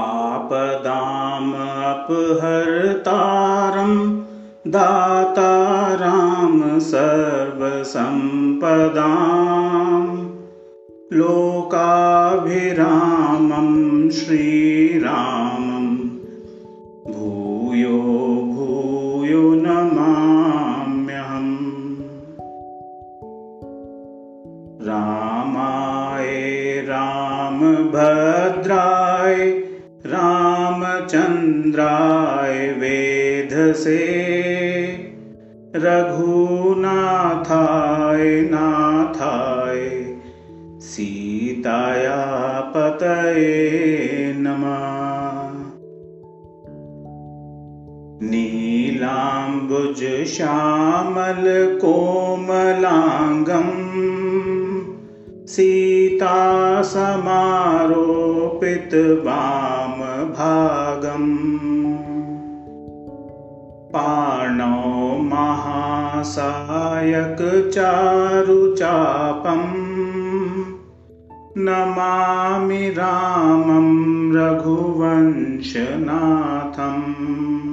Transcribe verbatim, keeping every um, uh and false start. आपदाम अपहर्तारं दातारं सर्वसंपदां लोकाभिरामं श्रीरामं भूयो भूयो नमाम्यहम्। रामाय रामभद्राय रामचंद्राय वेधसे रघुनाथाय नाथाय सीताया पतये नमः। नीलांबुज श्यामल कोमलांगं सीता समारोपित वाम भागं पाणौ महासायक चारुचापं नमामि रामं रघुवंशनाथम्।